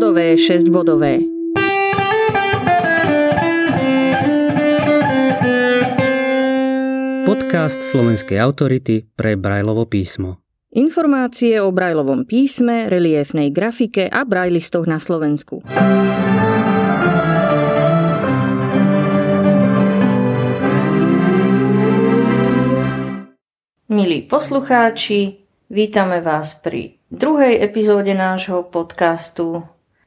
bodové, 6-bodové. Podcast Slovenskej autority pre Braillovo písmo. Informácie o Braillovom písme, reliéfnej grafike a brailistoch na Slovensku. Milí poslucháči, vítame vás pri druhej epizóde nášho podcastu.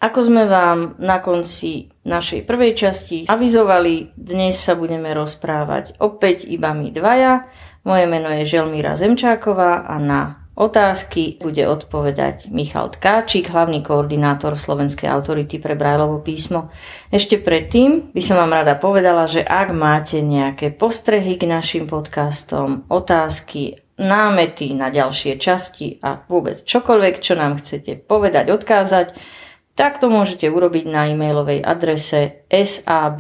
Ako sme vám na konci našej prvej časti avizovali, dnes sa budeme rozprávať opäť iba my dvaja. Moje meno je Želmíra Zemčáková a na otázky bude odpovedať Michal Tkáčik, hlavný koordinátor Slovenskej autority pre Braillovo písmo. Ešte predtým by som vám rada povedala, že ak máte nejaké postrehy k našim podcastom, otázky, námety na ďalšie časti a vôbec čokoľvek, čo nám chcete povedať, odkázať, tak to môžete urobiť na e-mailovej adrese sabp,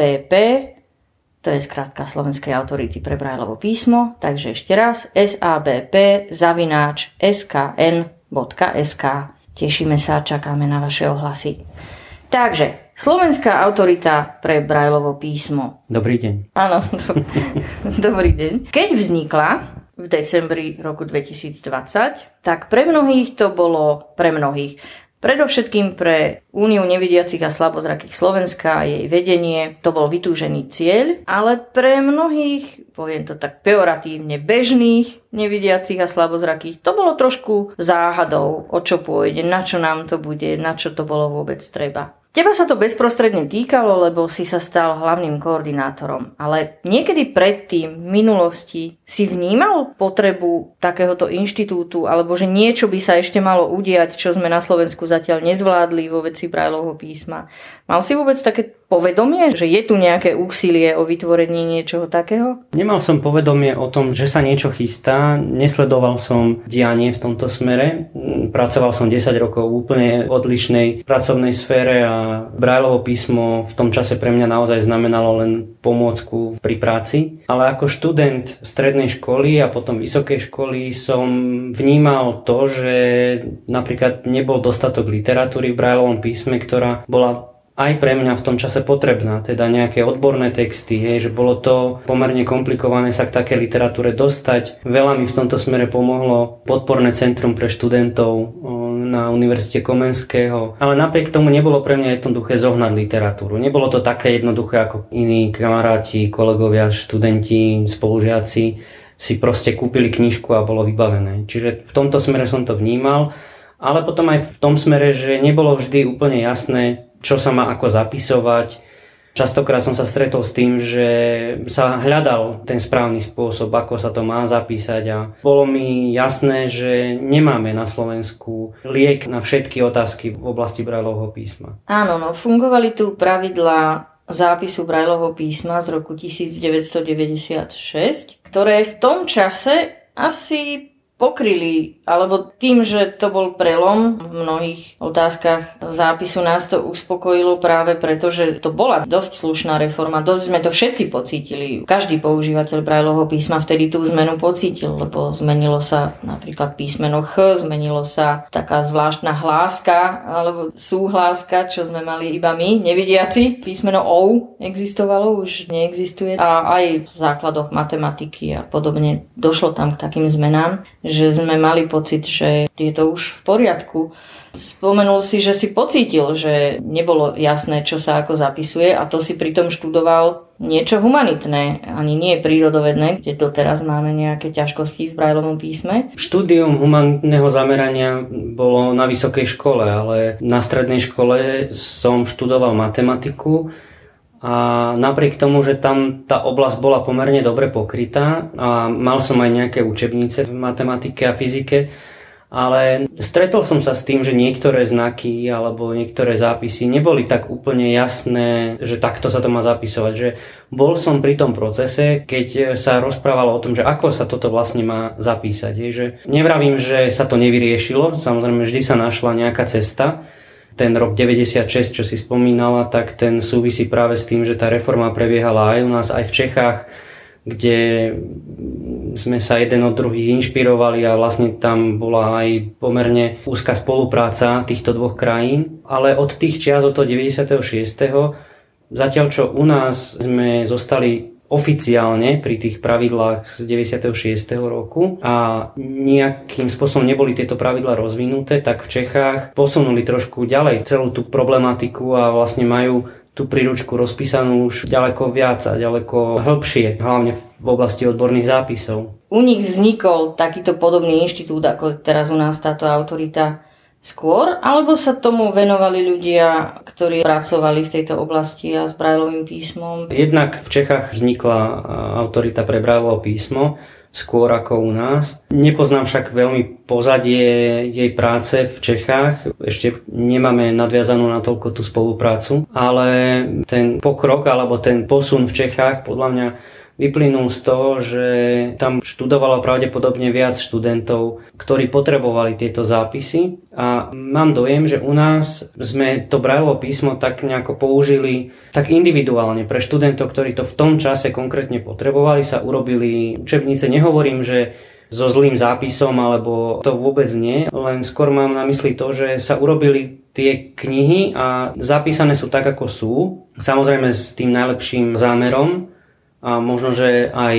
to je skrátka Slovenskej autority pre Braillovo písmo, takže ešte raz sabp@skn.sk. Tešíme sa, čakáme na vaše ohlasy. Takže, Slovenská autorita pre Braillovo písmo. Dobrý deň. Áno, dobrý deň. Keď vznikla v decembri roku 2020, tak pre mnohých, predovšetkým pre Úniu nevidiacich a slabozrakých Slovenska a jej vedenie, to bol vytúžený cieľ, ale pre mnohých, poviem to tak pejoratívne, bežných nevidiacich a slabozrakých, to bolo trošku záhadou, o čo pôjde, na čo nám to bude, na čo to bolo vôbec treba. Teba sa to bezprostredne týkalo, lebo si sa stal hlavným koordinátorom, ale niekedy predtým, v minulosti, si vnímal potrebu takéhoto inštitútu, alebo že niečo by sa ešte malo udiať, čo sme na Slovensku zatiaľ nezvládli vo veci Braillovho písma. Mal si vôbec také povedomie, že je tu nejaké úsilie o vytvorení niečoho takého? Nemal som povedomie o tom, že sa niečo chystá, nesledoval som dianie v tomto smere, pracoval som 10 rokov v úplne odlišnej pracovnej sfére a Braillovo písmo v tom čase pre mňa naozaj znamenalo len pomôcku pri práci, ale ako študent strednej školy a potom vysokej školy som vnímal to, že napríklad nebol dostatok literatúry v Braillovom písme, ktorá bola aj pre mňa v tom čase potrebná, teda nejaké odborné texty, že bolo to pomerne komplikované sa k takej literatúre dostať. Veľa mi v tomto smere pomohlo podporné centrum pre študentov na Univerzite Komenského, ale napriek tomu nebolo pre mňa jednoduché zohnať literatúru. Nebolo to také jednoduché ako iní kamaráti, kolegovia, študenti, spolužiaci si proste kúpili knižku a bolo vybavené. Čiže v tomto smere som to vnímal, ale potom aj v tom smere, že nebolo vždy úplne jasné, čo sa má ako zapisovať. Častokrát som sa stretol s tým, že sa hľadal ten správny spôsob, ako sa to má zapísať, a bolo mi jasné, že nemáme na Slovensku liek na všetky otázky v oblasti Braillovho písma. Áno, no fungovali tu pravidlá zápisu Braillovho písma z roku 1996, ktoré v tom čase asi pokryli, alebo tým, že to bol prelom v mnohých otázkach zápisu, nás to uspokojilo práve preto, že to bola dosť slušná reforma, dosť sme to všetci pocítili. Každý používateľ Braillovho písma vtedy tú zmenu pocítil, lebo zmenilo sa napríklad písmeno H, zmenilo sa taká zvláštna hláska, alebo súhláska, čo sme mali iba my, nevidiaci. Písmeno O existovalo, už neexistuje. A aj v základoch matematiky a podobne došlo tam k takým zmenám, že sme mali pocit, že je to už v poriadku. Spomenul si, že si pocítil, že nebolo jasné, čo sa ako zapisuje, a to si pritom študoval niečo humanitné, ani nie prírodovedné, kde doteraz máme nejaké ťažkosti v Braillovom písme. Štúdium humanitného zamerania bolo na vysokej škole, ale na strednej škole som študoval matematiku. A napriek tomu, že tam tá oblasť bola pomerne dobre pokrytá a mal som aj nejaké učebnice v matematike a fyzike, ale stretol som sa s tým, že niektoré znaky alebo niektoré zápisy neboli tak úplne jasné, že takto sa to má zapisovať. Že bol som pri tom procese, keď sa rozprávalo o tom, že ako sa toto vlastne má zapísať. Že nevravím, že sa to nevyriešilo, samozrejme vždy sa našla nejaká cesta. Ten rok 96, čo si spomínala, tak ten súvisí práve s tým, že tá reforma prebiehala aj u nás, aj v Čechách. kde sme sa jeden od druhých inšpirovali a vlastne tam bola aj pomerne úzka spolupráca týchto dvoch krajín. Ale od tých čias, od toho 96. zatiaľ čo u nás sme zostali oficiálne pri tých pravidlách z 96. roku a nejakým spôsobom neboli tieto pravidlá rozvinuté, tak v Čechách posunuli trošku ďalej celú tú problematiku a vlastne majú tú príručku rozpísanú už ďaleko viac a ďaleko hĺbšie, hlavne v oblasti odborných zápisov. U nich vznikol takýto podobný inštitút, ako teraz u nás táto autorita skôr, alebo sa tomu venovali ľudia, ktorí pracovali v tejto oblasti a s Braillovým písmom? Jednak v Čechách vznikla autorita pre Braillovo písmo, skôr ako u nás. Nepoznám však veľmi pozadie jej práce v Čechách, ešte nemáme nadviazanú natoľko tú spoluprácu, ale ten pokrok alebo ten posun v Čechách podľa mňa vyplynul z toho, že tam študovalo pravdepodobne viac študentov, ktorí potrebovali tieto zápisy, a mám dojem, že u nás sme to Braillovo písmo tak nejako použili tak individuálne pre študentov, ktorí to v tom čase konkrétne potrebovali, sa urobili učebnice. Nehovorím, že so zlým zápisom alebo to vôbec nie, len skôr mám na mysli to, že sa urobili tie knihy a zapísané sú tak, ako sú, samozrejme s tým najlepším zámerom a možno, že aj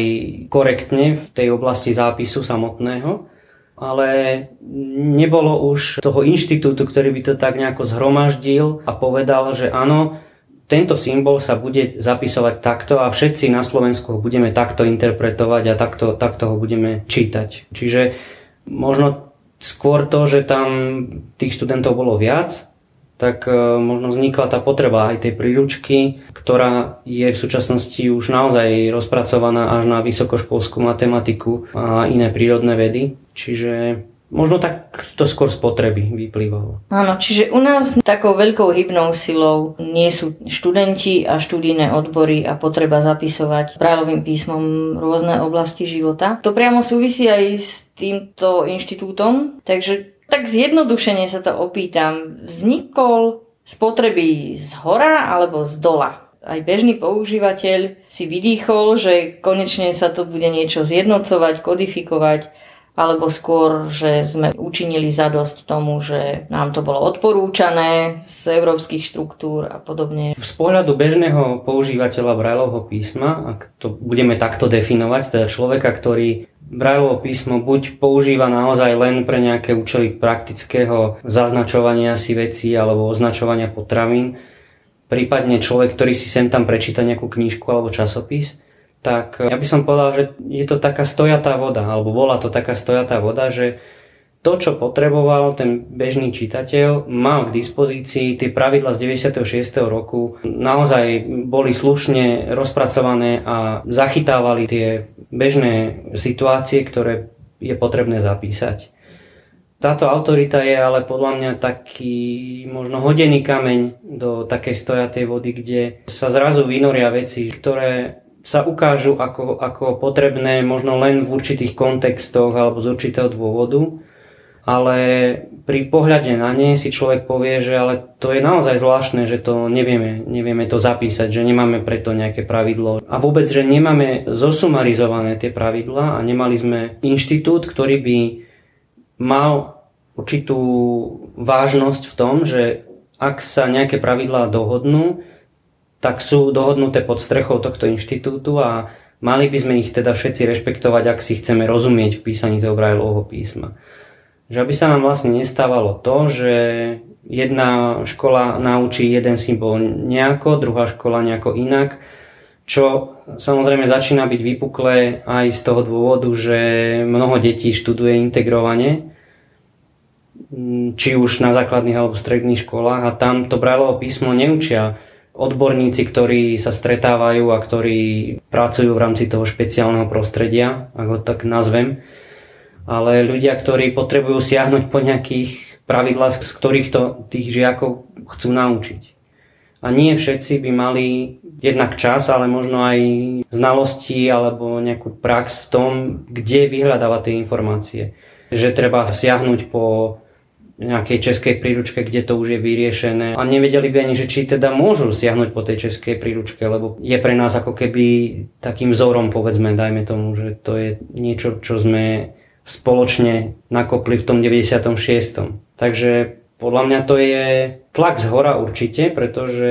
korektne v tej oblasti zápisu samotného, ale nebolo už toho inštitútu, ktorý by to tak nejako zhromaždil a povedal, že áno, tento symbol sa bude zapisovať takto a všetci na Slovensku ho budeme takto interpretovať a takto ho budeme čítať. Čiže možno skôr to, že tam tých študentov bolo viac, tak možno vznikla tá potreba aj tej príručky, ktorá je v súčasnosti už naozaj rozpracovaná až na vysokoškolskú matematiku a iné prírodné vedy. Čiže možno tak to skôr z potreby vyplývalo. Áno, čiže u nás takou veľkou hybnou silou nie sú študenti a študijné odbory a potreba zapisovať Braillovým písmom rôzne oblasti života. To priamo súvisí aj s týmto inštitútom, takže tak zjednodušene sa to opýtam. Vznikol z potreby z hora alebo z dola? Aj bežný používateľ si vydýchol, že konečne sa to bude niečo zjednocovať, kodifikovať, alebo skôr, že sme učinili zadosť tomu, že nám to bolo odporúčané z európskych štruktúr a podobne. Z pohľadu bežného používateľa Braillovho písma, ak to budeme takto definovať, teda človeka, ktorý Braillovo písmo buď používa naozaj len pre nejaké účely praktického zaznačovania si vecí alebo označovania potravín, prípadne človek, ktorý si sem tam prečíta nejakú knižku alebo časopis, tak ja by som povedal, že je to taká stojatá voda, alebo bola to taká stojatá voda, že to, čo potreboval ten bežný čitateľ, mal k dispozícii. Tie pravidlá z 96. roku naozaj boli slušne rozpracované a zachytávali tie bežné situácie, ktoré je potrebné zapísať. Táto autorita je ale podľa mňa taký možno hodený kameň do takej stojatej vody, kde sa zrazu vynoria veci, ktoré sa ukážu ako potrebné možno len v určitých kontextoch alebo z určitého dôvodu. Ale pri pohľade na ne si človek povie, že ale to je naozaj zvláštne, že to nevieme to zapísať, že nemáme preto nejaké pravidlo. A vôbec, že nemáme zosumarizované tie pravidlá a nemali sme inštitút, ktorý by mal určitú vážnosť v tom, že ak sa nejaké pravidlá dohodnú, tak sú dohodnuté pod strechou tohto inštitútu a mali by sme ich teda všetci rešpektovať, ak si chceme rozumieť v písaní toho Braillovho písma. Že aby sa nám vlastne nestávalo to, že jedna škola naučí jeden symbol nejako, druhá škola nejako inak, čo samozrejme začína byť vypuklé aj z toho dôvodu, že mnoho detí študuje integrovane, či už na základných alebo stredných školách, a tam to Braillovo písmo neučia odborníci, ktorí sa stretávajú a ktorí pracujú v rámci toho špeciálneho prostredia, ako tak nazvem, ale ľudia, ktorí potrebujú siahnuť po nejakých pravidlách, z ktorých to tých žiakov chcú naučiť. A nie všetci by mali jednak čas, ale možno aj znalosti alebo nejakú prax v tom, kde vyhľadávať tie informácie. Že treba siahnuť po nejakej českej príručke, kde to už je vyriešené. A nevedeli by ani, že či teda môžu siahnuť po tej českej príručke, lebo je pre nás ako keby takým vzorom, povedzme, dajme tomu, že to je niečo, čo sme spoločne nakopli v tom 96. Takže podľa mňa to je tlak zhora určite, pretože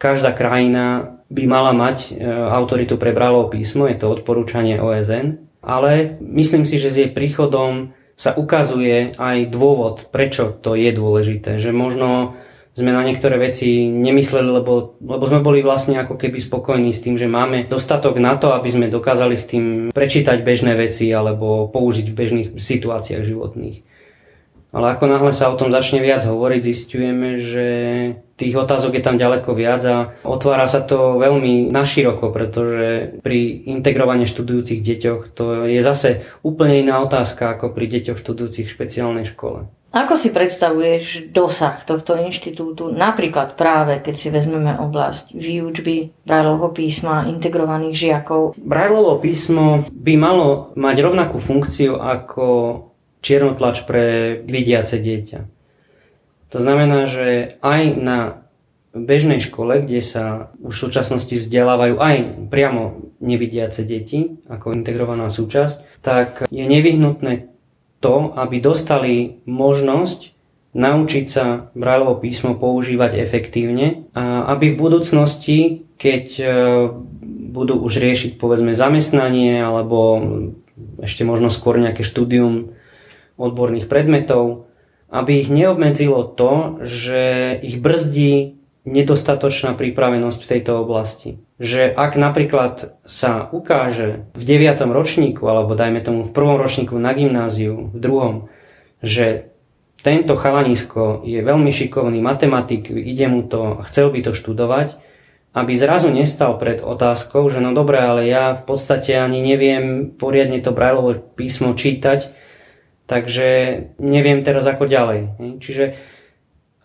každá krajina by mala mať autoritu pre Braillovo písmo, je to odporúčanie OSN, ale myslím si, že s jej príchodom sa ukazuje aj dôvod, prečo to je dôležité, že možno sme na niektoré veci nemysleli, lebo sme boli vlastne ako keby spokojní s tým, že máme dostatok na to, aby sme dokázali s tým prečítať bežné veci alebo použiť v bežných situáciách životných. Ale ako náhle sa o tom začne viac hovoriť, zistujeme, že tých otázok je tam ďaleko viac a otvára sa to veľmi naširoko, pretože pri integrovaní študujúcich deťoch to je zase úplne iná otázka ako pri deťoch študujúcich v špeciálnej škole. Ako si predstavuješ dosah tohto inštitútu, napríklad práve keď si vezmeme oblasť výučby Braillovho písma integrovaných žiakov? Braillovo písmo by malo mať rovnakú funkciu ako čierno tlač pre vidiace dieťa. To znamená, že aj na bežnej škole, kde sa už v súčasnosti vzdelávajú aj priamo nevidiace deti, ako integrovaná súčasť, tak je nevyhnutné to, aby dostali možnosť naučiť sa Braillovo písmo používať efektívne, a aby v budúcnosti, keď budú už riešiť povedzme zamestnanie alebo ešte možno skôr nejaké štúdium odborných predmetov, aby ich neobmedzilo to, že ich brzdí nedostatočná pripravenosť v tejto oblasti. Že ak napríklad sa ukáže v 9. ročníku, alebo dajme tomu v 1. ročníku na gymnáziu, v 2., že tento chalanisko je veľmi šikovný matematik, ide mu to, chcel by to študovať, aby zrazu nestal pred otázkou, že no dobre, ale ja v podstate ani neviem poriadne to Braillovo písmo čítať, takže neviem teraz ako ďalej. Čiže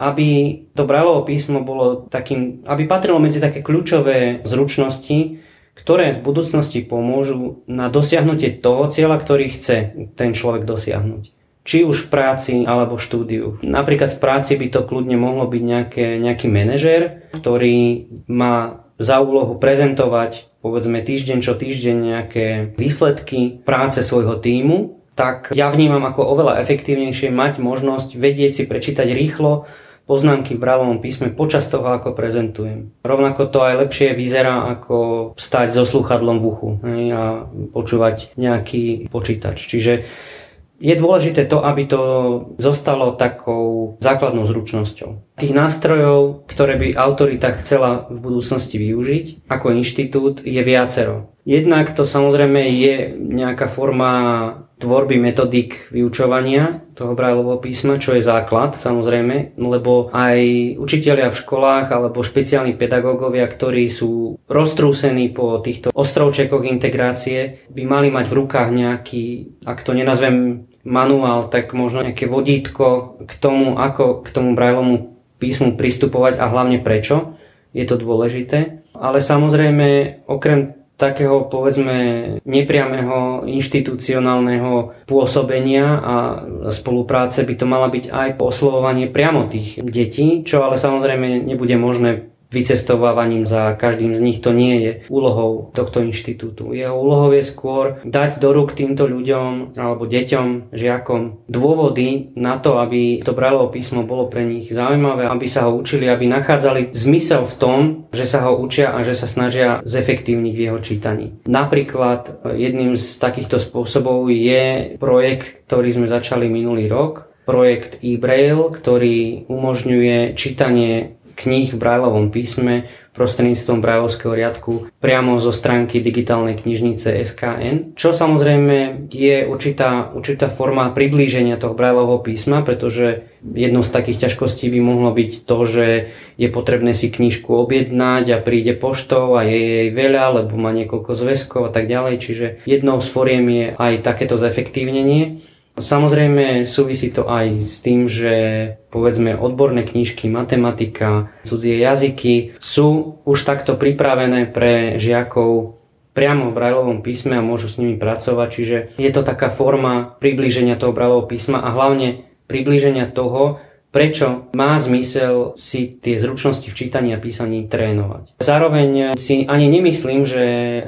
aby to Braillovo písmo bolo takým, aby patrilo medzi také kľúčové zručnosti, ktoré v budúcnosti pomôžu na dosiahnutie toho cieľa, ktorý chce ten človek dosiahnuť. Či už v práci alebo v štúdiu. Napríklad v práci by to kľudne mohlo byť nejaký manažér, ktorý má za úlohu prezentovať povedzme týždeň čo týždeň nejaké výsledky práce svojho tímu, tak ja vnímam ako oveľa efektívnejšie mať možnosť vedieť si prečítať rýchlo poznámky v Braillovom písme počas toho, ako prezentujem. Rovnako to aj lepšie vyzerá, ako stať so slúchadlom v uchu a počúvať nejaký počítač. Čiže je dôležité to, aby to zostalo takou základnou zručnosťou. Tých nástrojov, ktoré by autorita chcela v budúcnosti využiť ako inštitút, je viacero. Jednak to samozrejme je nejaká forma tvorby metodík vyučovania toho Braillovho písma, čo je základ samozrejme, lebo aj učitelia v školách alebo špeciálni pedagógovia, ktorí sú roztrúsení po týchto ostrovčekoch integrácie, by mali mať v rukách nejaký, ak to nenazvem manuál, tak možno nejaké vodítko k tomu, ako k tomu Braillovmu písmu pristupovať a hlavne prečo. Je to dôležité. Ale samozrejme, okrem takého povedzme nepriameho inštitucionálneho pôsobenia a spolupráce by to mala byť aj oslovovanie priamo tých detí, čo ale samozrejme nebude možné vycestovávaním za každým z nich, to nie je úlohou tohto inštitútu. Jeho úlohou je skôr dať do rúk týmto ľuďom alebo deťom, žiakom dôvody na to, aby to Braillovo písmo bolo pre nich zaujímavé, aby sa ho učili, aby nachádzali zmysel v tom, že sa ho učia a že sa snažia zefektívniť v jeho čítaní. Napríklad jedným z takýchto spôsobov je projekt, ktorý sme začali minulý rok, projekt eBraille, ktorý umožňuje čítanie kníh v Braillovom písme prostredníctvom Braillovského riadku priamo zo stránky digitálnej knižnice SKN, čo samozrejme je určitá forma priblíženia toho Braillovho písma, pretože jednou z takých ťažkostí by mohlo byť to, že je potrebné si knižku objednať a príde poštou a je jej veľa, lebo má niekoľko zväzkov a tak ďalej, čiže jednou z foriem je aj takéto zefektívnenie. Samozrejme súvisí to aj s tým, že povedzme odborné knižky, matematika, cudzie jazyky sú už takto pripravené pre žiakov priamo v Braillovom písme a môžu s nimi pracovať, čiže je to taká forma priblíženia toho Braillovho písma a hlavne priblíženia toho, prečo má zmysel si tie zručnosti v čítaní a písaní trénovať. Zároveň si ani nemyslím, že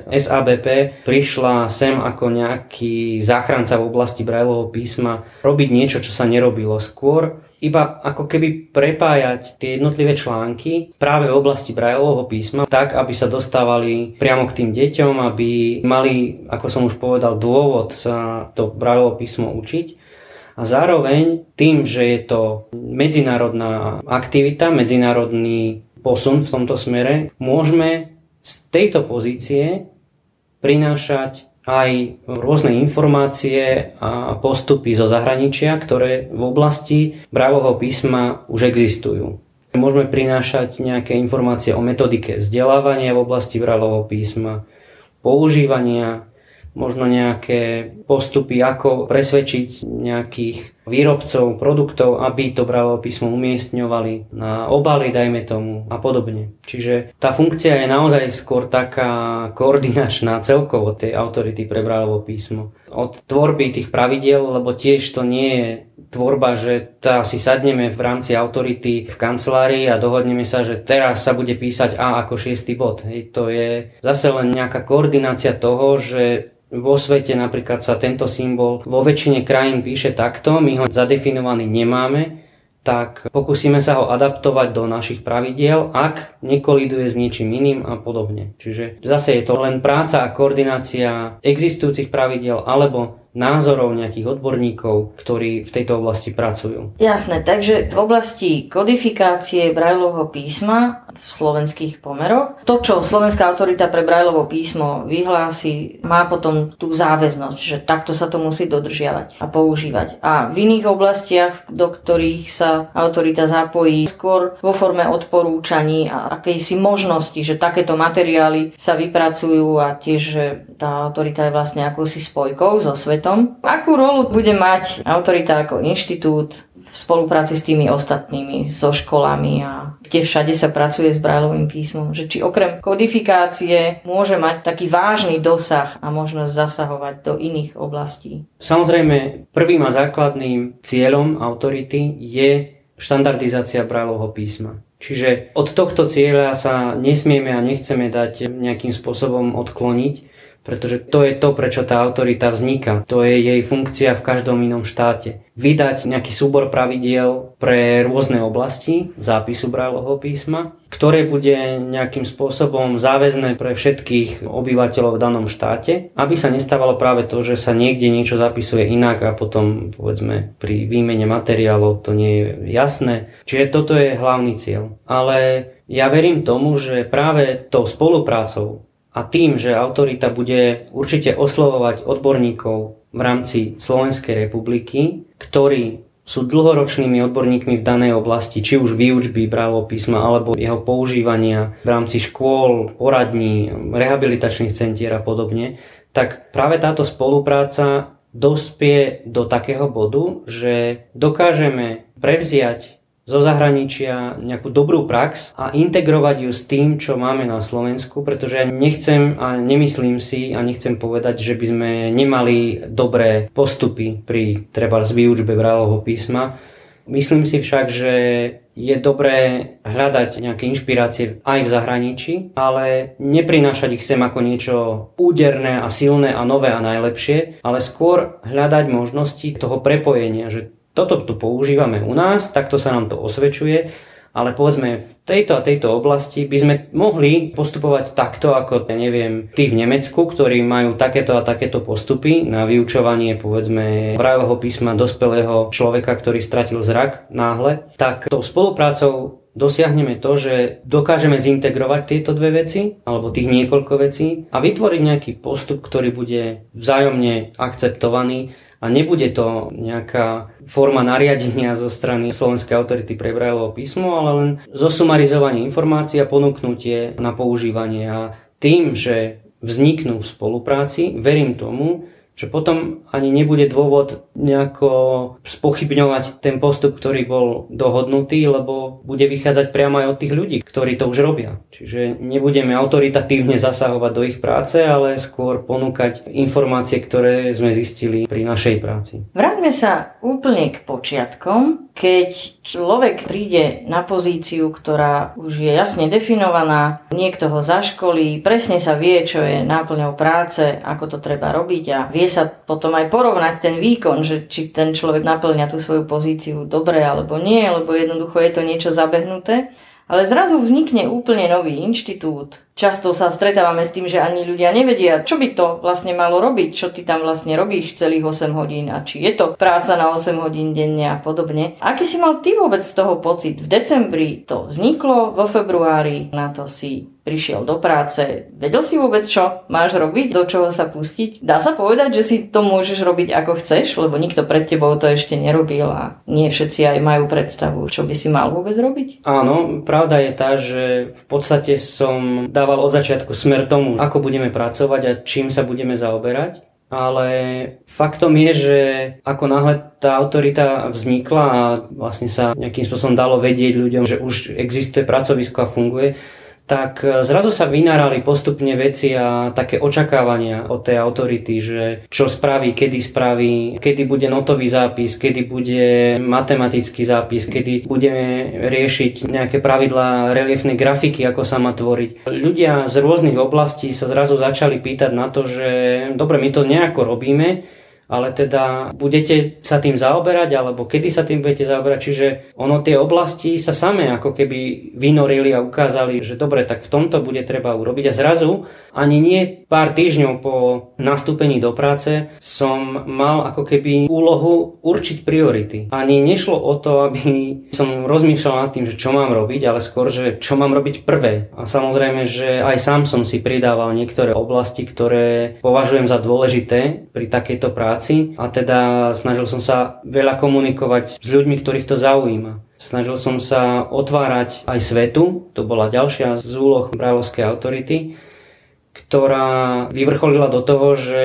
SABP prišla sem ako nejaký záchranca v oblasti Braillovho písma robiť niečo, čo sa nerobilo skôr, iba ako keby prepájať tie jednotlivé články práve v oblasti Braillovho písma tak, aby sa dostávali priamo k tým deťom, aby mali, ako som už povedal, dôvod sa to Braillovo písmo učiť. A zároveň tým, že je to medzinárodná aktivita, medzinárodný posun v tomto smere, môžeme z tejto pozície prinášať aj rôzne informácie a postupy zo zahraničia, ktoré v oblasti Braillovho písma už existujú. Môžeme prinášať nejaké informácie o metodike vzdelávania v oblasti Braillovho písma, používania, možno nejaké postupy, ako presvedčiť nejakých výrobcov, produktov, aby to Braillovo písmo umiestňovali na obaly, dajme tomu, a podobne. Čiže tá funkcia je naozaj skôr taká koordinačná celkovo tej autority pre Braillovo písmo. Od tvorby tých pravidiel, lebo tiež to nie je tvorba, že tá si sadneme v rámci autority v kancelárii a dohodneme sa, že teraz sa bude písať A ako 6. bod. Hej, to je zase len nejaká koordinácia toho, že vo svete napríklad sa tento symbol vo väčšine krajín píše takto, my ho zadefinovaný nemáme, tak pokúsime sa ho adaptovať do našich pravidiel, ak nekoliduje s niečím iným a podobne. Čiže zase je to len práca a koordinácia existujúcich pravidiel alebo názorov nejakých odborníkov, ktorí v tejto oblasti pracujú. Jasné, takže v oblasti kodifikácie Braillovho písma v slovenských pomeroch. To, čo Slovenská autorita pre Braillovo písmo vyhlási, má potom tú záväznosť, že takto sa to musí dodržiavať a používať. A v iných oblastiach, do ktorých sa autorita zapojí, skôr vo forme odporúčaní a akejsi možnosti, že takéto materiály sa vypracujú a tiež, že tá autorita je vlastne akousi spojkou so svetom. Akú rolu bude mať autorita ako inštitút v spolupráci s tými ostatnými, so školami a kde všade sa pracuje s Braillovým písmom, že či okrem kodifikácie môže mať taký vážny dosah a možnosť zasahovať do iných oblastí? Samozrejme, prvým a základným cieľom autority je štandardizácia Braillovho písma. Čiže od tohto cieľa sa nesmieme a nechceme dať nejakým spôsobom odkloniť, pretože to je to, prečo tá autorita vzniká. To je jej funkcia v každom inom štáte. Vydať nejaký súbor pravidiel pre rôzne oblasti zápisu Braillovho písma, ktoré bude nejakým spôsobom záväzné pre všetkých obyvateľov v danom štáte, aby sa nestávalo práve to, že sa niekde niečo zapisuje inak a potom, povedzme, pri výmene materiálov to nie je jasné. Čiže toto je hlavný cieľ. Ale ja verím tomu, že práve tou spoluprácou a tým, že autorita bude určite oslovovať odborníkov v rámci Slovenskej republiky, ktorí sú dlhoročnými odborníkmi v danej oblasti, či už výučby Braillovho písma alebo jeho používania v rámci škôl, poradní, rehabilitačných centier a podobne, tak práve táto spolupráca dospie do takého bodu, že dokážeme prevziať zo zahraničia nejakú dobrú prax a integrovať ju s tým, čo máme na Slovensku, pretože ja nechcem a nemyslím si a nechcem povedať, že by sme nemali dobré postupy pri trebárs výučbe Braillovho písma. Myslím si však, že je dobré hľadať nejaké inšpirácie aj v zahraničí, ale neprinášať ich sem ako niečo úderné a silné a nové a najlepšie, ale skôr hľadať možnosti toho prepojenia, že toto tu používame u nás, takto sa nám to osvedčuje, ale povedzme v tejto a tejto oblasti by sme mohli postupovať takto, ako neviem, tí v Nemecku, ktorí majú takéto a takéto postupy na vyučovanie, povedzme, Braillovho písma dospelého človeka, ktorý stratil zrak náhle, tak tou spoluprácou dosiahneme to, že dokážeme zintegrovať tieto dve veci, alebo tých niekoľko vecí a vytvoriť nejaký postup, ktorý bude vzájomne akceptovaný. A nebude to nejaká forma nariadenia zo strany Slovenskej autority pre Braillovo písmo, ale len zosumarizovanie informácií a ponúknutie na používanie. A tým, že vzniknú v spolupráci, verím tomu, že potom ani nebude dôvod nejako spochybňovať ten postup, ktorý bol dohodnutý, lebo bude vychádzať priamo aj od tých ľudí, ktorí to už robia. Čiže nebudeme autoritatívne zasahovať do ich práce, ale skôr ponúkať informácie, ktoré sme zistili pri našej práci. Vráťme sa úplne k počiatkom, keď človek príde na pozíciu, ktorá už je jasne definovaná, niekto ho zaškolí, presne sa vie, čo je náplňou práce, ako to treba robiť a vie sa potom aj porovnať ten výkon, že či ten človek naplňa tú svoju pozíciu dobre alebo nie, lebo jednoducho je to niečo zabehnuté. Ale zrazu vznikne úplne nový inštitút. Často sa stretávame s tým, že ani ľudia nevedia, čo by to vlastne malo robiť, čo ty tam vlastne robíš celých 8 hodín a či je to práca na 8 hodín denne a podobne. Aký si mal ty vôbec z toho pocit? V decembri to vzniklo, vo februári na to si prišiel do práce. Vedel si vôbec, čo máš robiť, do čoho sa pustiť? Dá sa povedať, že si to môžeš robiť ako chceš, lebo nikto pred tebou to ešte nerobil a nie všetci aj majú predstavu, čo by si mal vôbec robiť? Áno, pravda je tá, že v podstate som dával od začiatku smer tomu, ako budeme pracovať a čím sa budeme zaoberať. Ale faktom je, že ako náhle tá autorita vznikla a vlastne sa nejakým spôsobom dalo vedieť ľuďom, že už existuje pracovisko a funguje, tak zrazu sa vynárali postupne veci a také očakávania od tej autority, že čo spraví, kedy bude notový zápis, kedy bude matematický zápis, kedy budeme riešiť nejaké pravidlá reliefnej grafiky, ako sa má tvoriť. Ľudia z rôznych oblastí sa zrazu začali pýtať na to, že dobre, my to nejako robíme, ale teda budete sa tým zaoberať, alebo kedy sa tým budete zaoberať. Čiže ono tie oblasti sa samé ako keby vynorili a ukázali, že dobre, tak v tomto bude treba urobiť. A zrazu, ani nie pár týždňov po nastúpení do práce, som mal ako keby úlohu určiť priority. Ani nešlo o to, aby som rozmýšľal nad tým, že čo mám robiť, ale skôr, že čo mám robiť prvé. A samozrejme, že aj sám som si pridával niektoré oblasti, ktoré považujem za dôležité pri takejto práci. A teda snažil som sa veľa komunikovať s ľuďmi, ktorých to zaujíma. Snažil som sa otvárať aj svetu, to bola ďalšia z úloh brailovskej autority, ktorá vyvrcholila do toho, že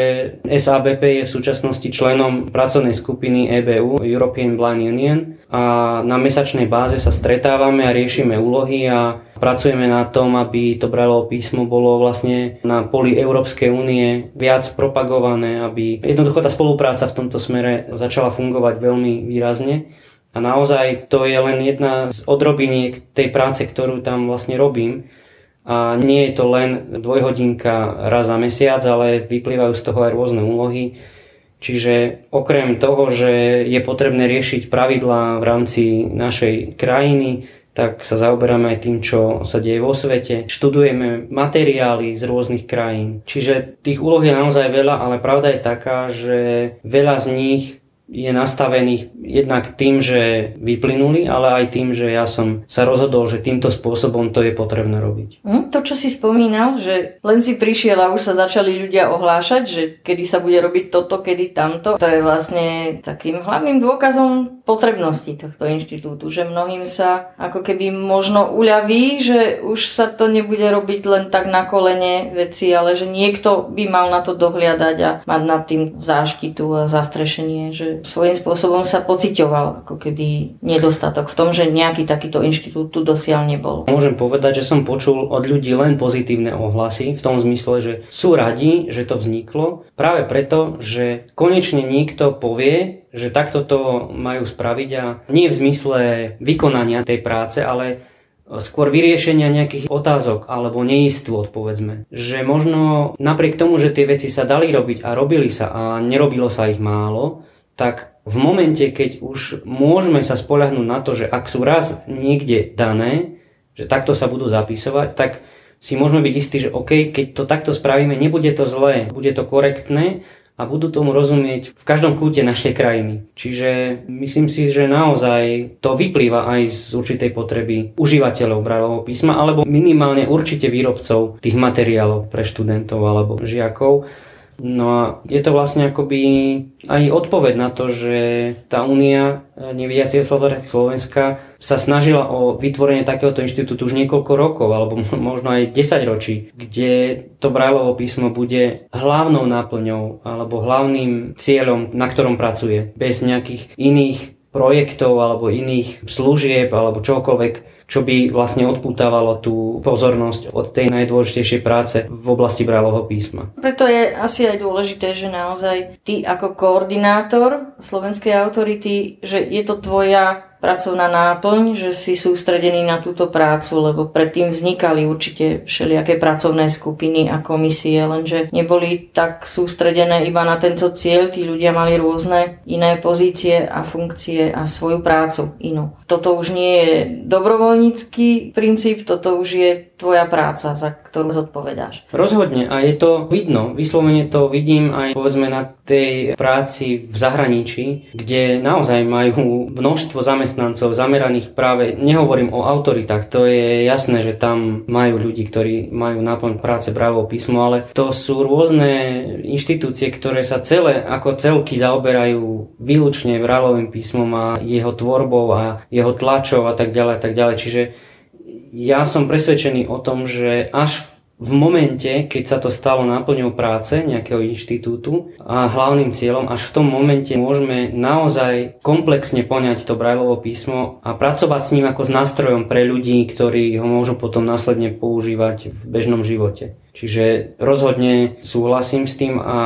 SABP je v súčasnosti členom pracovnej skupiny EBU, European Blind Union, a na mesačnej báze sa stretávame a riešime úlohy a pracujeme na tom, aby to Braillovo písmo bolo vlastne na poli Európskej únie viac propagované, aby jednoducho tá spolupráca v tomto smere začala fungovať veľmi výrazne. A naozaj to je len jedna z odrobiniek tej práce, ktorú tam vlastne robím. A nie je to len dvojhodinka raz za mesiac, ale vyplývajú z toho aj rôzne úlohy. Čiže okrem toho, že je potrebné riešiť pravidlá v rámci našej krajiny, tak sa zaoberáme aj tým, čo sa deje vo svete. Študujeme materiály z rôznych krajín. Čiže tých úloh je naozaj veľa, ale pravda je taká, že veľa z nich je nastavených jednak tým, že vyplynuli, ale aj tým, že ja som sa rozhodol, že týmto spôsobom to je potrebné robiť. To, čo si spomínal, že len si prišiel a už sa začali ľudia ohlášať, že kedy sa bude robiť toto, kedy tamto, to je vlastne takým hlavným dôkazom potrebnosti tohto inštitútu, že mnohým sa ako keby možno uľaví, že už sa to nebude robiť len tak na kolene veci, ale že niekto by mal na to dohliadať a mať nad tým záštitu a zastrešenie, že svojím spôsobom sa pociťoval ako keby nedostatok v tom, že nejaký takýto inštitút tu dosiaľ nebol. Môžem povedať, že som počul od ľudí len pozitívne ohlasy v tom zmysle, že sú radi, že to vzniklo práve preto, že konečne niekto povie, že takto to majú spraviť a nie v zmysle vykonania tej práce, ale skôr vyriešenia nejakých otázok alebo neistôt, povedzme. Že možno napriek tomu, že tie veci sa dali robiť a robili sa a nerobilo sa ich málo, tak v momente, keď už môžeme sa spoľahnúť na to, že ak sú raz niekde dané, že takto sa budú zapisovať, tak si môžeme byť istí, že OK, keď to takto spravíme, nebude to zlé, bude to korektné a budú tomu rozumieť v každom kúte našej krajiny. Čiže myslím si, že naozaj to vyplýva aj z určitej potreby užívateľov Braillovho písma alebo minimálne určite výrobcov tých materiálov pre študentov alebo žiakov, No a je to vlastne akoby aj odpoveď na to, že tá Únia nevidiacich a slabozrakých Slovenska sa snažila o vytvorenie takéhoto inštitútu už niekoľko rokov, alebo možno aj 10 ročí, kde to Braillovo písmo bude hlavnou náplňou alebo hlavným cieľom, na ktorom pracuje. Bez nejakých iných projektov alebo iných služieb alebo čokoľvek, čo by vlastne odpútavalo tú pozornosť od tej najdôležitejšej práce v oblasti Braillovho písma. Preto je asi aj dôležité, že naozaj ty ako koordinátor Slovenskej autority, že je to tvoja pracovná náplň, že si sústredený na túto prácu, lebo predtým vznikali určite všelijaké pracovné skupiny a komisie, lenže neboli tak sústredené iba na tento cieľ, tí ľudia mali rôzne iné pozície a funkcie a svoju prácu inú. Toto už nie je dobrovoľnícky princíp, toto už je tvoja práca, za ktorú zodpovedáš. Rozhodne, a je to vidno, vyslovene to vidím aj povedzme na tej práci v zahraničí, kde naozaj majú množstvo zamestnancov zameraných práve, nehovorím o autoritách, to je jasné, že tam majú ľudí, ktorí majú náplň práce Braillovo písmo, ale to sú rôzne inštitúcie, ktoré sa celé ako celky zaoberajú výlučne Braillovým písmom a jeho tvorbou a jeho tlačov a tak ďalej, Čiže ja som presvedčený o tom, že až v momente, keď sa to stalo náplňou práce nejakého inštitútu a hlavným cieľom, až v tom momente môžeme naozaj komplexne poňať to Braillovo písmo a pracovať s ním ako s nástrojom pre ľudí, ktorí ho môžu potom následne používať v bežnom živote. Čiže rozhodne súhlasím s tým a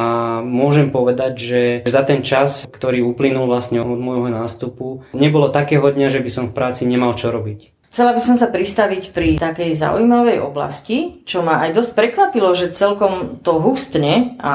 môžem povedať, že za ten čas, ktorý uplynul vlastne od môjho nástupu, nebolo takého dňa, že by som v práci nemal čo robiť. Chcela by som sa pristaviť pri takej zaujímavej oblasti, čo ma aj dosť prekvapilo, že celkom to hustne a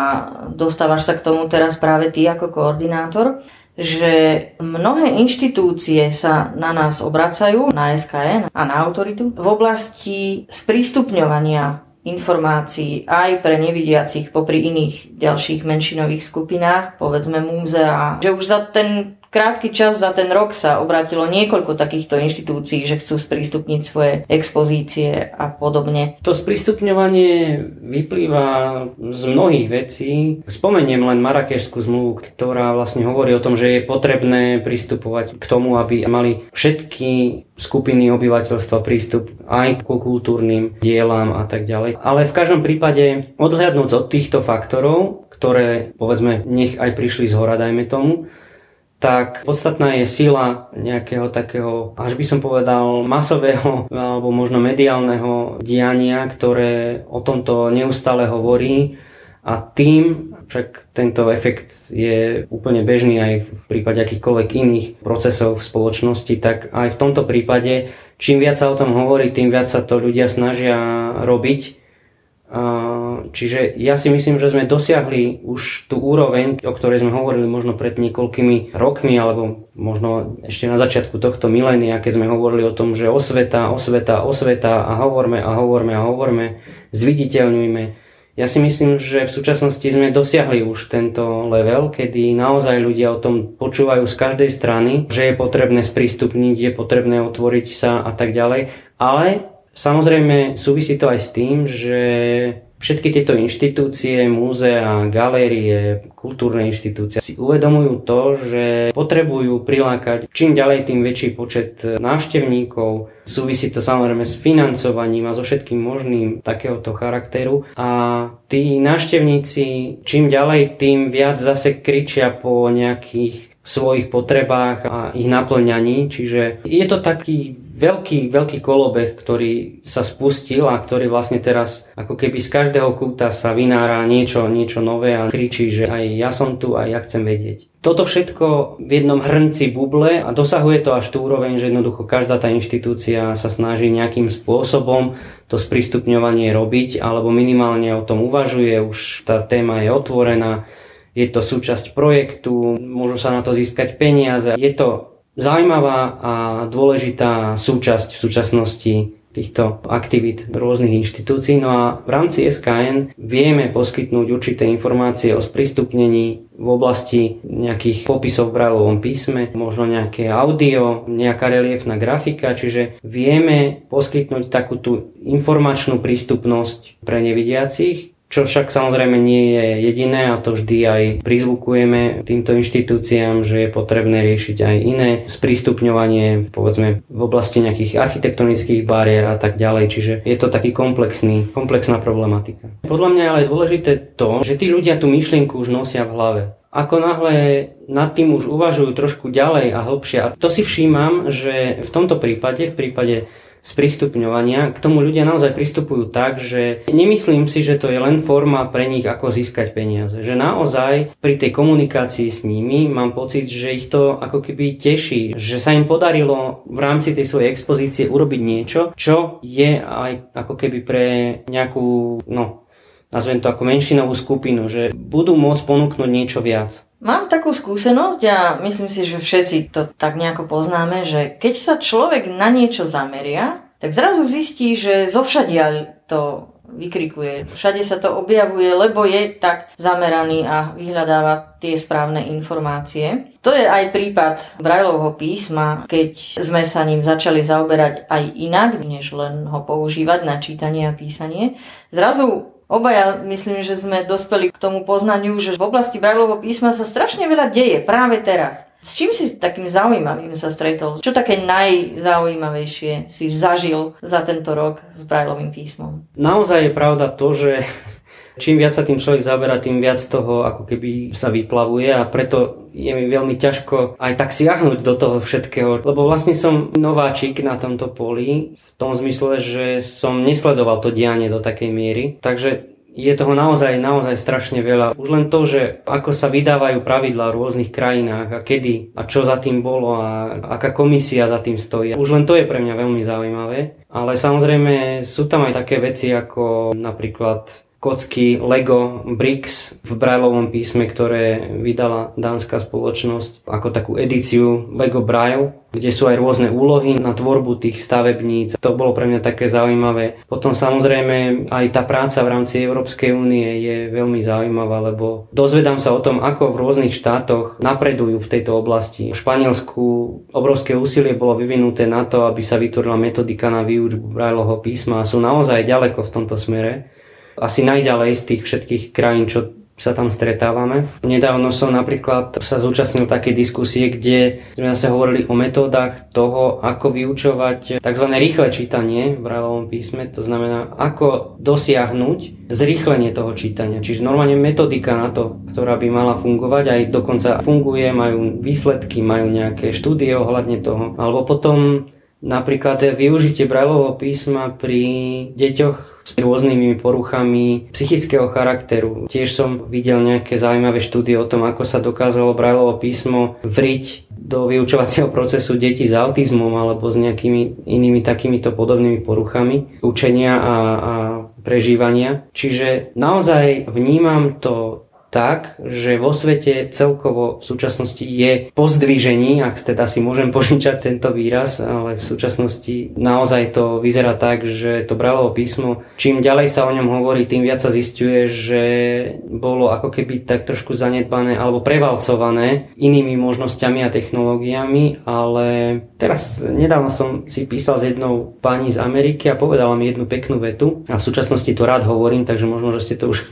dostávaš sa k tomu teraz práve ty ako koordinátor, že mnohé inštitúcie sa na nás obracajú, na SKN a na autoritu, v oblasti sprístupňovania informácií aj pre nevidiacich popri iných ďalších menšinových skupinách, povedzme múzeá, že už za ten krátky čas, za ten rok sa obrátilo niekoľko takýchto inštitúcií, že chcú sprístupniť svoje expozície a podobne. To sprístupňovanie vyplýva z mnohých vecí. Spomeniem len Marakežskú zmluvu, ktorá vlastne hovorí o tom, že je potrebné pristupovať k tomu, aby mali všetky skupiny obyvateľstva prístup aj k kultúrnym dielam a tak ďalej. Ale v každom prípade, odhľadnúť od týchto faktorov, ktoré, povedzme, nech aj prišli zhora, dajme tomu, tak podstatná je sila nejakého takého, až by som povedal, masového alebo možno mediálneho diania, ktoré o tomto neustále hovorí a tým, však tento efekt je úplne bežný aj v prípade akýchkoľvek iných procesov v spoločnosti, tak aj v tomto prípade, čím viac sa o tom hovorí, tým viac sa to ľudia snažia robiť. Čiže ja si myslím, že sme dosiahli už tú úroveň, o ktorej sme hovorili možno pred niekoľkými rokmi alebo možno ešte na začiatku tohto milénia, keď sme hovorili o tom, že osveta a hovorme, zviditeľňujme. Ja si myslím, že v súčasnosti sme dosiahli už tento level, kedy naozaj ľudia o tom počúvajú z každej strany, že je potrebné sprístupniť, je potrebné otvoriť sa a tak ďalej, ale samozrejme súvisí to aj s tým, že všetky tieto inštitúcie, múzeá, galérie, kultúrne inštitúcie si uvedomujú to, že potrebujú prilákať čím ďalej tým väčší počet návštevníkov. Súvisí to samozrejme s financovaním a so všetkým možným takéhoto charakteru. A tí návštevníci čím ďalej tým viac zase kričia po nejakých svojich potrebách a ich naplňaní. Čiže je to taký veľký kolobeh, ktorý sa spustil a ktorý vlastne teraz ako keby z každého kúta sa vynára niečo nové a kričí, že aj ja som tu a ja chcem vedieť. Toto všetko v jednom hrnci buble a dosahuje to až tú úroveň, že jednoducho každá tá inštitúcia sa snaží nejakým spôsobom to sprístupňovanie robiť alebo minimálne o tom uvažuje, už tá téma je otvorená. Je to súčasť projektu, môžu sa na to získať peniaze. Je to zaujímavá a dôležitá súčasť v súčasnosti týchto aktivít rôznych inštitúcií. No a v rámci SKN vieme poskytnúť určité informácie o sprístupnení v oblasti nejakých popisov v Braillovom písme, možno nejaké audio, nejaká reliefná grafika, čiže vieme poskytnúť takú tú informačnú prístupnosť pre nevidiacich, Čo však samozrejme nie je jediné a to vždy aj prizvukujeme týmto inštitúciám, že je potrebné riešiť aj iné sprístupňovanie, povedzme v oblasti nejakých architektonických bariér a tak ďalej, čiže je to taký komplexná problematika. Podľa mňa je ale dôležité to, že tí ľudia tú myšlienku už nosia v hlave. Ako náhle nad tým už uvažujú trošku ďalej a hlbšie. A to si všímam, že v tomto prípade, v prípade sprístupňovania, k tomu ľudia naozaj pristupujú tak, že nemyslím si, že to je len forma pre nich, ako získať peniaze. Že naozaj pri tej komunikácii s nimi mám pocit, že ich to ako keby teší, že sa im podarilo v rámci tej svojej expozície urobiť niečo, čo je aj ako keby pre nejakú, nazvem to ako menšinovú skupinu, že budú môcť ponúknuť niečo viac. Mám takú skúsenosť a myslím si, že všetci to tak nejako poznáme, že keď sa človek na niečo zameria, tak zrazu zistí, že zovšadiaľ to vykrikuje. Všade sa to objavuje, lebo je tak zameraný a vyhľadáva tie správne informácie. To je aj prípad Braillovho písma, keď sme sa ním začali zaoberať aj inak, než len ho používať na čítanie a písanie. Zrazu obaja myslím, že sme dospeli k tomu poznaniu, že v oblasti Braillovho písma sa strašne veľa deje práve teraz. S čím si takým zaujímavým sa stretol? Čo také najzaujímavejšie si zažil za tento rok s Braillovým písmom? Naozaj je pravda to, že čím viac sa tým človek zaberá, tým viac toho ako keby sa vyplavuje a preto je mi veľmi ťažko aj tak siahnuť do toho všetkého, lebo vlastne som nováčik na tomto poli v tom zmysle, že som nesledoval to dianie do takej miery, takže je toho naozaj strašne veľa. Už len to, že ako sa vydávajú pravidlá v rôznych krajinách a kedy a čo za tým bolo a aká komisia za tým stojí, už len to je pre mňa veľmi zaujímavé, ale samozrejme sú tam aj také veci ako napríklad kocky Lego Bricks v Braillovom písme, ktoré vydala dánska spoločnosť ako takú edíciu Lego Braille, kde sú aj rôzne úlohy na tvorbu tých stavebníc. To bolo pre mňa také zaujímavé. Potom samozrejme aj tá práca v rámci Európskej únie je veľmi zaujímavá, lebo dozvedám sa o tom, ako v rôznych štátoch napredujú v tejto oblasti. V Španielsku obrovské úsilie bolo vyvinuté na to, aby sa vytvorila metodika na výučbu Braillovho písma a sú naozaj ďaleko v tomto smere. Asi najďalej z tých všetkých krajín, čo sa tam stretávame. Nedávno som napríklad sa zúčastnil také diskusie, kde sme zase hovorili o metódach toho, ako vyučovať tzv. Rýchle čítanie v Braillovom písme, to znamená, ako dosiahnuť zrýchlenie toho čítania. Čiže normálne metodika na to, ktorá by mala fungovať, aj dokonca funguje, majú výsledky, majú nejaké štúdie ohľadne toho. Alebo potom napríklad využitie Braillovho písma pri deťoch s rôznymi poruchami psychického charakteru. Tiež som videl nejaké zaujímavé štúdie o tom, ako sa dokázalo Braillovo písmo vriť do vyučovacieho procesu detí s autizmom alebo s nejakými inými takýmito podobnými poruchami učenia a prežívania. Čiže naozaj vnímam to tak, že vo svete celkovo v súčasnosti je po zdvížení, ak teda si môžem požičať tento výraz, ale v súčasnosti naozaj to vyzerá tak, že to Braillovo písmo, čím ďalej sa o ňom hovorí, tým viac sa zisťuje, že bolo ako keby tak trošku zanedbané alebo prevalcované inými možnosťami a technológiami, ale teraz nedávno som si písal s jednou pani z Ameriky a povedala mi jednu peknú vetu a v súčasnosti to rád hovorím, takže možno, že ste to už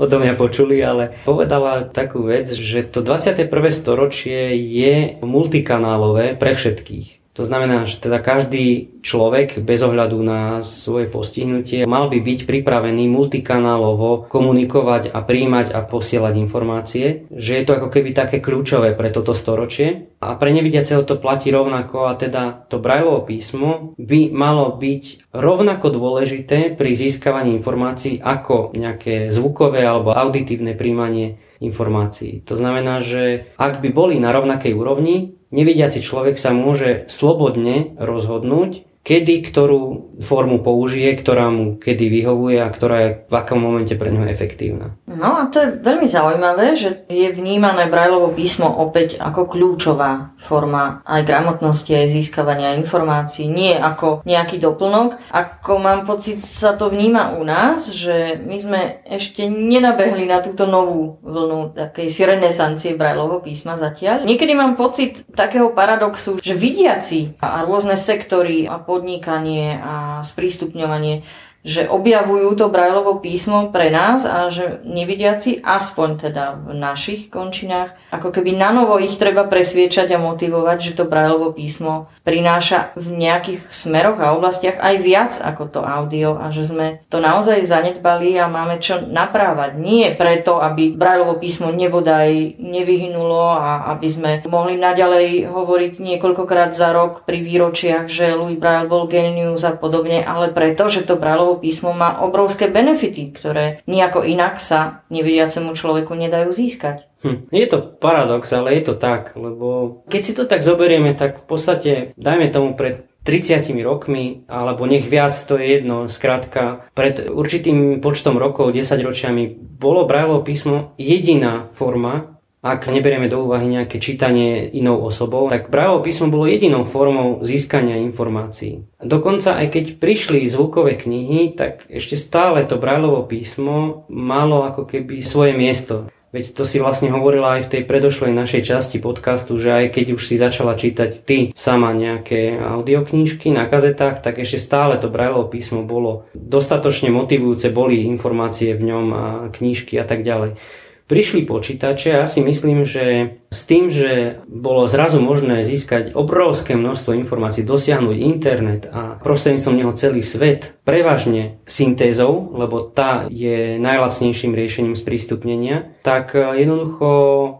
odo mňa počuli, ale povedala takú vec, že to 21. storočie je multikanálové pre všetkých. To znamená, že teda každý človek bez ohľadu na svoje postihnutie mal by byť pripravený multikanálovo komunikovať a prijímať a posielať informácie, že je to ako keby také kľúčové pre toto storočie a pre nevidiaceho to platí rovnako a teda to Braillovo písmo by malo byť rovnako dôležité pri získavaní informácií ako nejaké zvukové alebo auditívne prijímanie informácií. To znamená, že ak by boli na rovnakej úrovni, nevidiaci človek sa môže slobodne rozhodnúť, kedy ktorú formu použije, ktorá mu kedy vyhovuje a ktorá je v akom momente pre ňoho efektívna. No a to je veľmi zaujímavé, že je vnímané Braillovo písmo opäť ako kľúčová forma aj gramotnosti, aj získavania informácií, nie ako nejaký doplnok. Ako mám pocit, sa to vníma u nás, že my sme ešte nenabehli na túto novú vlnu takej renesancie Braillovho písma zatiaľ. Niekedy mám pocit takého paradoxu, že vidiaci a rôzne sektory a podnikanie a sprístupňovanie že objavujú to Braillovo písmo pre nás a že nevidiaci, aspoň teda v našich končinách, ako keby nanovo ich treba presviečať a motivovať, že to Braillovo písmo prináša v nejakých smeroch a oblastiach aj viac ako to audio a že sme to naozaj zanedbali a máme čo naprávať. Nie preto, aby Braillovo písmo nebodaj nevyhynulo a aby sme mohli naďalej hovoriť niekoľkokrát za rok pri výročiach, že Louis Braille bol génius a podobne, ale preto, že to Braillovo písmo má obrovské benefity, ktoré nejako inak sa nevidiacemu človeku nedajú získať. Je to paradox, ale je to tak, lebo keď si to tak zoberieme, tak v podstate, dajme tomu pred 30 rokmi, alebo nech viac, to je jedno, skrátka, pred určitým počtom rokov, 10 ročiami, bolo Braillovo písmo jediná forma, ak neberieme do úvahy nejaké čítanie inou osobou, tak Braillovo písmo bolo jedinou formou získania informácií. Dokonca aj keď prišli zvukové knihy, tak ešte stále to Braillovo písmo malo ako keby svoje miesto. Veď to si vlastne hovorila aj v tej predošlej našej časti podcastu, že aj keď už si začala čítať ty sama nejaké audioknížky na kazetách, tak ešte stále to Braillovo písmo bolo dostatočne motivujúce, boli informácie v ňom a knížky a tak ďalej. Prišli počítače a ja si myslím, že s tým, že bolo zrazu možné získať obrovské množstvo informácií, dosiahnuť internet a prostredníctvom neho celý svet, prevažne syntézou, lebo tá je najlacnejším riešením sprístupnenia, tak jednoducho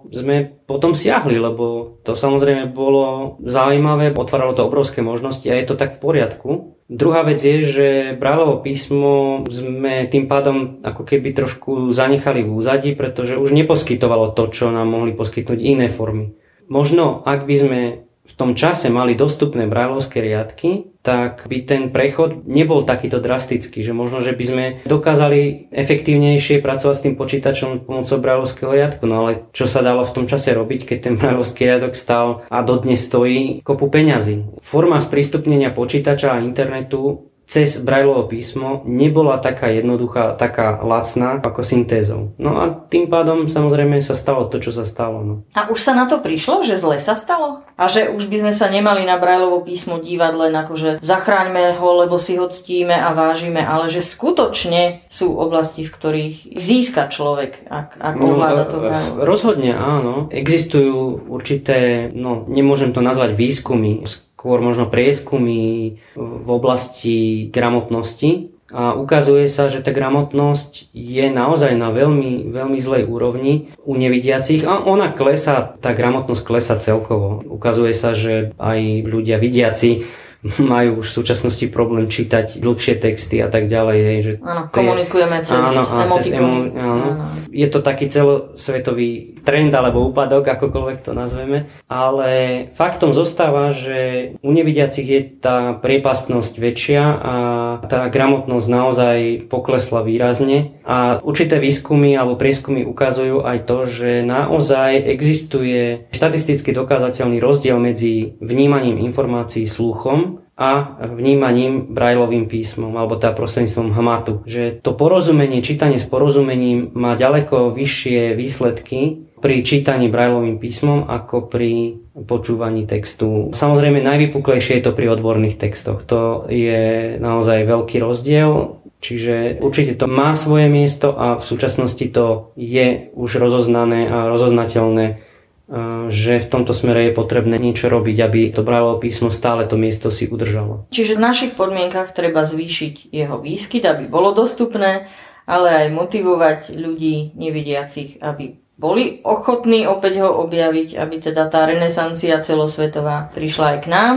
sme potom siahli, lebo to samozrejme bolo zaujímavé, otváralo to obrovské možnosti a je to tak v poriadku. Druhá vec je, že Braillovo písmo sme tým pádom ako keby trošku zanechali v úzadí, pretože už neposkytovalo to, čo nám mohli poskytnúť iné formy. Možno, ak by sme v tom čase mali dostupné brailovské riadky, tak by ten prechod nebol takýto drastický, že možno, že by sme dokázali efektívnejšie pracovať s tým počítačom pomocou brailovského riadku, no ale čo sa dalo v tom čase robiť, keď ten brailovský riadok stál a dodnes stojí kopu peňazí. Forma sprístupnenia počítača a internetu cez Braillovo písmo nebola taká jednoduchá, taká lacná ako syntézou. No a tým pádom samozrejme sa stalo to, čo sa stalo. No. A už sa na to prišlo, že zle sa stalo? A že už by sme sa nemali na Braillovo písmo dívať len akože zachráňme ho, lebo si ho ctíme a vážime, ale že skutočne sú oblasti, v ktorých získa človek, ak ovláda to Braillovo. Rozhodne áno. Existujú určité, nemôžem to nazvať výskumy, skôr možno prieskumy v oblasti gramotnosti a ukazuje sa, že tá gramotnosť je naozaj na veľmi, veľmi zlej úrovni u nevidiacich a ona klesá, tá gramotnosť klesá celkovo. Ukazuje sa, že aj ľudia vidiaci majú už v súčasnosti problém čítať dlhšie texty a tak ďalej. Komunikujeme cez emotikóny. Je to taký celosvetový trend alebo úpadok, akokoľvek to nazveme, ale faktom zostáva, že u nevidiacich je tá priepastnosť väčšia a tá gramotnosť naozaj poklesla výrazne a určité výskumy alebo prieskumy ukazujú aj to, že naozaj existuje štatisticky dokázateľný rozdiel medzi vnímaním informácií sluchom a vnímaním Braillovým písmom alebo tá prostredníctvom hmatu. Že to porozumenie, čítanie s porozumením má ďaleko vyššie výsledky pri čítaní Braillovým písmom ako pri počúvaní textu. Samozrejme najvypuklejšie je to pri odborných textoch. To je naozaj veľký rozdiel. Čiže určite to má svoje miesto a v súčasnosti to je už rozoznané a rozoznateľné, že v tomto smere je potrebné niečo robiť, aby to Braillovo písmo stále to miesto si udržalo. Čiže v našich podmienkach treba zvýšiť jeho výskyt, aby bolo dostupné, ale aj motivovať ľudí nevidiacich, aby boli ochotní opäť ho objaviť, aby teda tá renesancia celosvetová prišla aj k nám.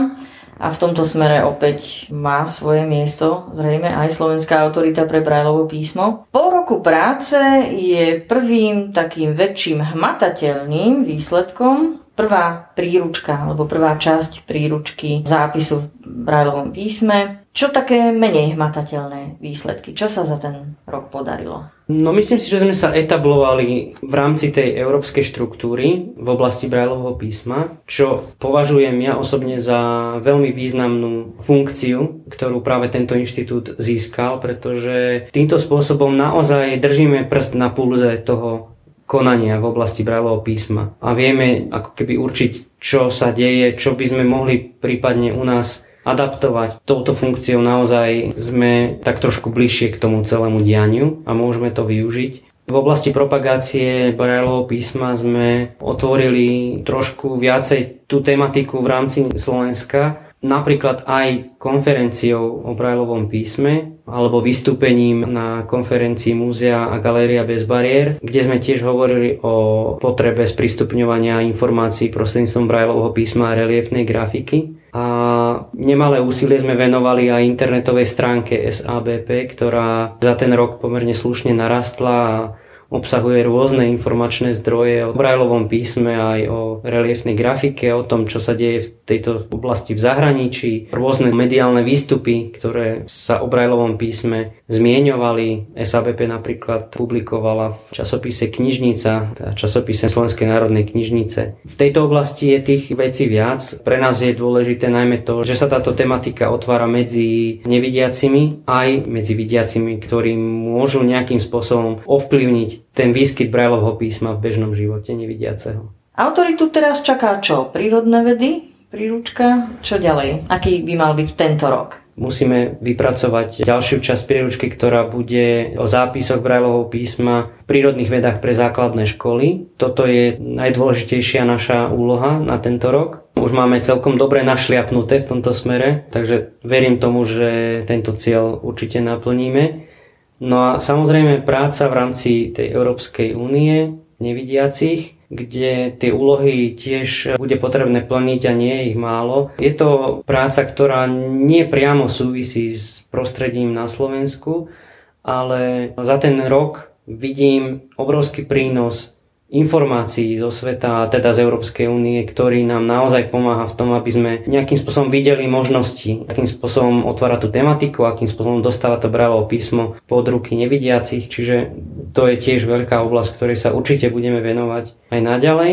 A v tomto smere opäť má svoje miesto, zrejme aj Slovenská autorita pre Braillovo písmo. Po roku práce je prvým takým väčším hmatateľným výsledkom prvá príručka, alebo prvá časť príručky zápisu v Braillovom písme. Čo také menej hmatateľné výsledky? Čo sa za ten rok podarilo? No myslím si, že sme sa etablovali v rámci tej európskej štruktúry v oblasti Braillovho písma, čo považujem ja osobne za veľmi významnú funkciu, ktorú práve tento inštitút získal, pretože týmto spôsobom naozaj držíme prst na pulze toho konania v oblasti Braillovho písma a vieme ako keby určiť, čo sa deje, čo by sme mohli prípadne u nás adaptovať. Touto funkciou naozaj sme tak trošku bližšie k tomu celému dianiu a môžeme to využiť. V oblasti propagácie Braillovho písma sme otvorili trošku viacej tú tematiku v rámci Slovenska, napríklad aj konferenciou o Braillovom písme alebo vystúpením na konferencii Múzea a galéria bez bariér, kde sme tiež hovorili o potrebe sprístupňovania informácií prostredníctvom Braillovho písma a reliefnej grafiky. A nemalé úsilie sme venovali aj internetovej stránke SABP, ktorá za ten rok pomerne slušne narastla a obsahuje rôzne informačné zdroje o Braillovom písme, aj o reliefnej grafike, o tom, čo sa deje v tejto oblasti v zahraničí, rôzne mediálne výstupy, ktoré sa o Braillovom písme zmieňovali. SABP napríklad publikovala v časopise Knižnica, teda časopise Slovenskej národnej knižnice. V tejto oblasti je tých vecí viac. Pre nás je dôležité najmä to, že sa táto tematika otvára medzi nevidiacimi, aj medzi vidiacimi, ktorí môžu nejakým spôsobom ovplyvniť ten výskyt Braillovho písma v bežnom živote nevidiaceho. Autoritu teraz čaká čo? Prírodné vedy? Príručka? Čo ďalej? Aký by mal byť tento rok? Musíme vypracovať ďalšiu časť príručky, ktorá bude o zápisoch Braillovho písma v prírodných vedách pre základné školy. Toto je najdôležitejšia naša úloha na tento rok. Už máme celkom dobre našliapnuté v tomto smere, takže verím tomu, že tento cieľ určite naplníme. No a samozrejme práca v rámci tej Európskej únie nevidiacich, kde tie úlohy tiež bude potrebné plniť a nie je ich málo. Je to práca, ktorá nie priamo súvisí s prostredím na Slovensku, ale za ten rok vidím obrovský prínos informácií zo sveta, teda z Európskej únie, ktorý nám naozaj pomáha v tom, aby sme nejakým spôsobom videli možnosti, akým spôsobom otvárať tú tematiku, akým spôsobom dostávať to Braillovo písmo pod ruky nevidiacich. Čiže to je tiež veľká oblasť, ktorej sa určite budeme venovať aj naďalej.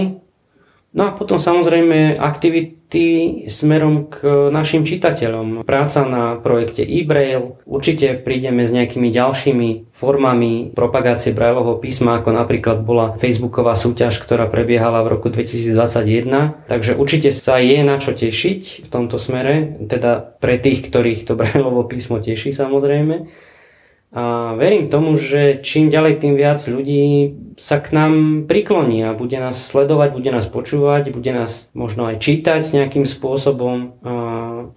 No a potom samozrejme aktivity smerom k našim čitateľom. Práca na projekte eBraille. Určite prídeme s nejakými ďalšími formami propagácie Braillovho písma, ako napríklad bola facebooková súťaž, ktorá prebiehala v roku 2021. Takže určite sa je na čo tešiť v tomto smere, teda pre tých, ktorých to Braillovo písmo teší samozrejme. A verím tomu, že čím ďalej, tým viac ľudí sa k nám prikloní a bude nás sledovať, bude nás počúvať, bude nás možno aj čítať nejakým spôsobom. A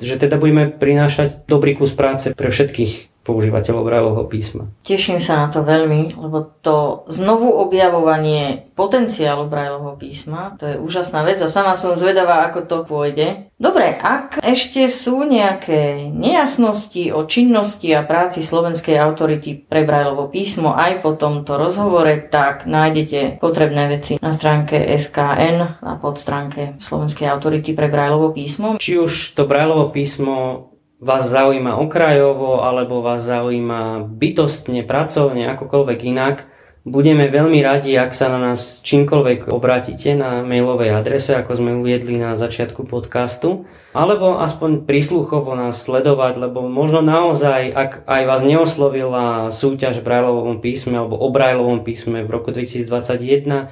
že teda budeme prinášať dobrý kus práce pre všetkých používateľov Braillovho písma. Teším sa na to veľmi, lebo to znovu objavovanie potenciálu Braillovho písma, to je úžasná vec a sama som zvedavá, ako to pôjde. Dobre, ak ešte sú nejaké nejasnosti o činnosti a práci Slovenskej autority pre Braillovo písmo aj po tomto rozhovore, tak nájdete potrebné veci na stránke SKN a pod stránke Slovenskej autority pre Braillovo písmo. Či už to Braillovo písmo vás zaujíma okrajovo, alebo vás zaujíma bytostne, pracovne, akokoľvek inak, budeme veľmi radi, ak sa na nás čímkoľvek obrátite na mailovej adrese, ako sme uviedli na začiatku podcastu, alebo aspoň prísluchovo nás sledovať, lebo možno naozaj, ak aj vás neoslovila súťaž v Braillovom písme alebo o Braillovom písme v roku 2021,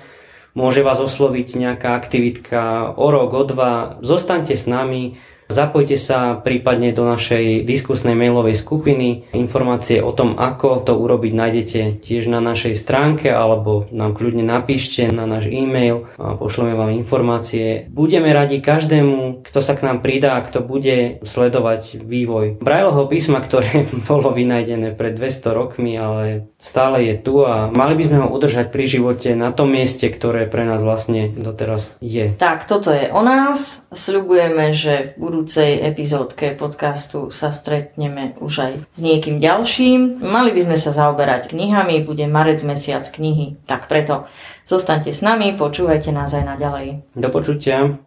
môže vás osloviť nejaká aktivitka o rok, o dva. Zostaňte s nami, zapojte sa prípadne do našej diskusnej mailovej skupiny. Informácie o tom, ako to urobiť, nájdete tiež na našej stránke alebo nám kľudne napíšte na náš e-mail a pošleme vám informácie. Budeme radi každému, kto sa k nám pridá a kto bude sledovať vývoj Braillovho písma, ktoré bolo vynajdené pred 200 rokmi, ale stále je tu a mali by sme ho udržať pri živote na tom mieste, ktoré pre nás vlastne doteraz je. Tak, toto je o nás. Sľubujeme, že v budúcej epizódke podcastu sa stretneme už aj s niekým ďalším. Mali by sme sa zaoberať knihami, bude marec, mesiac knihy. Tak preto zostaňte s nami, počúvajte nás aj naďalej. Do počutia.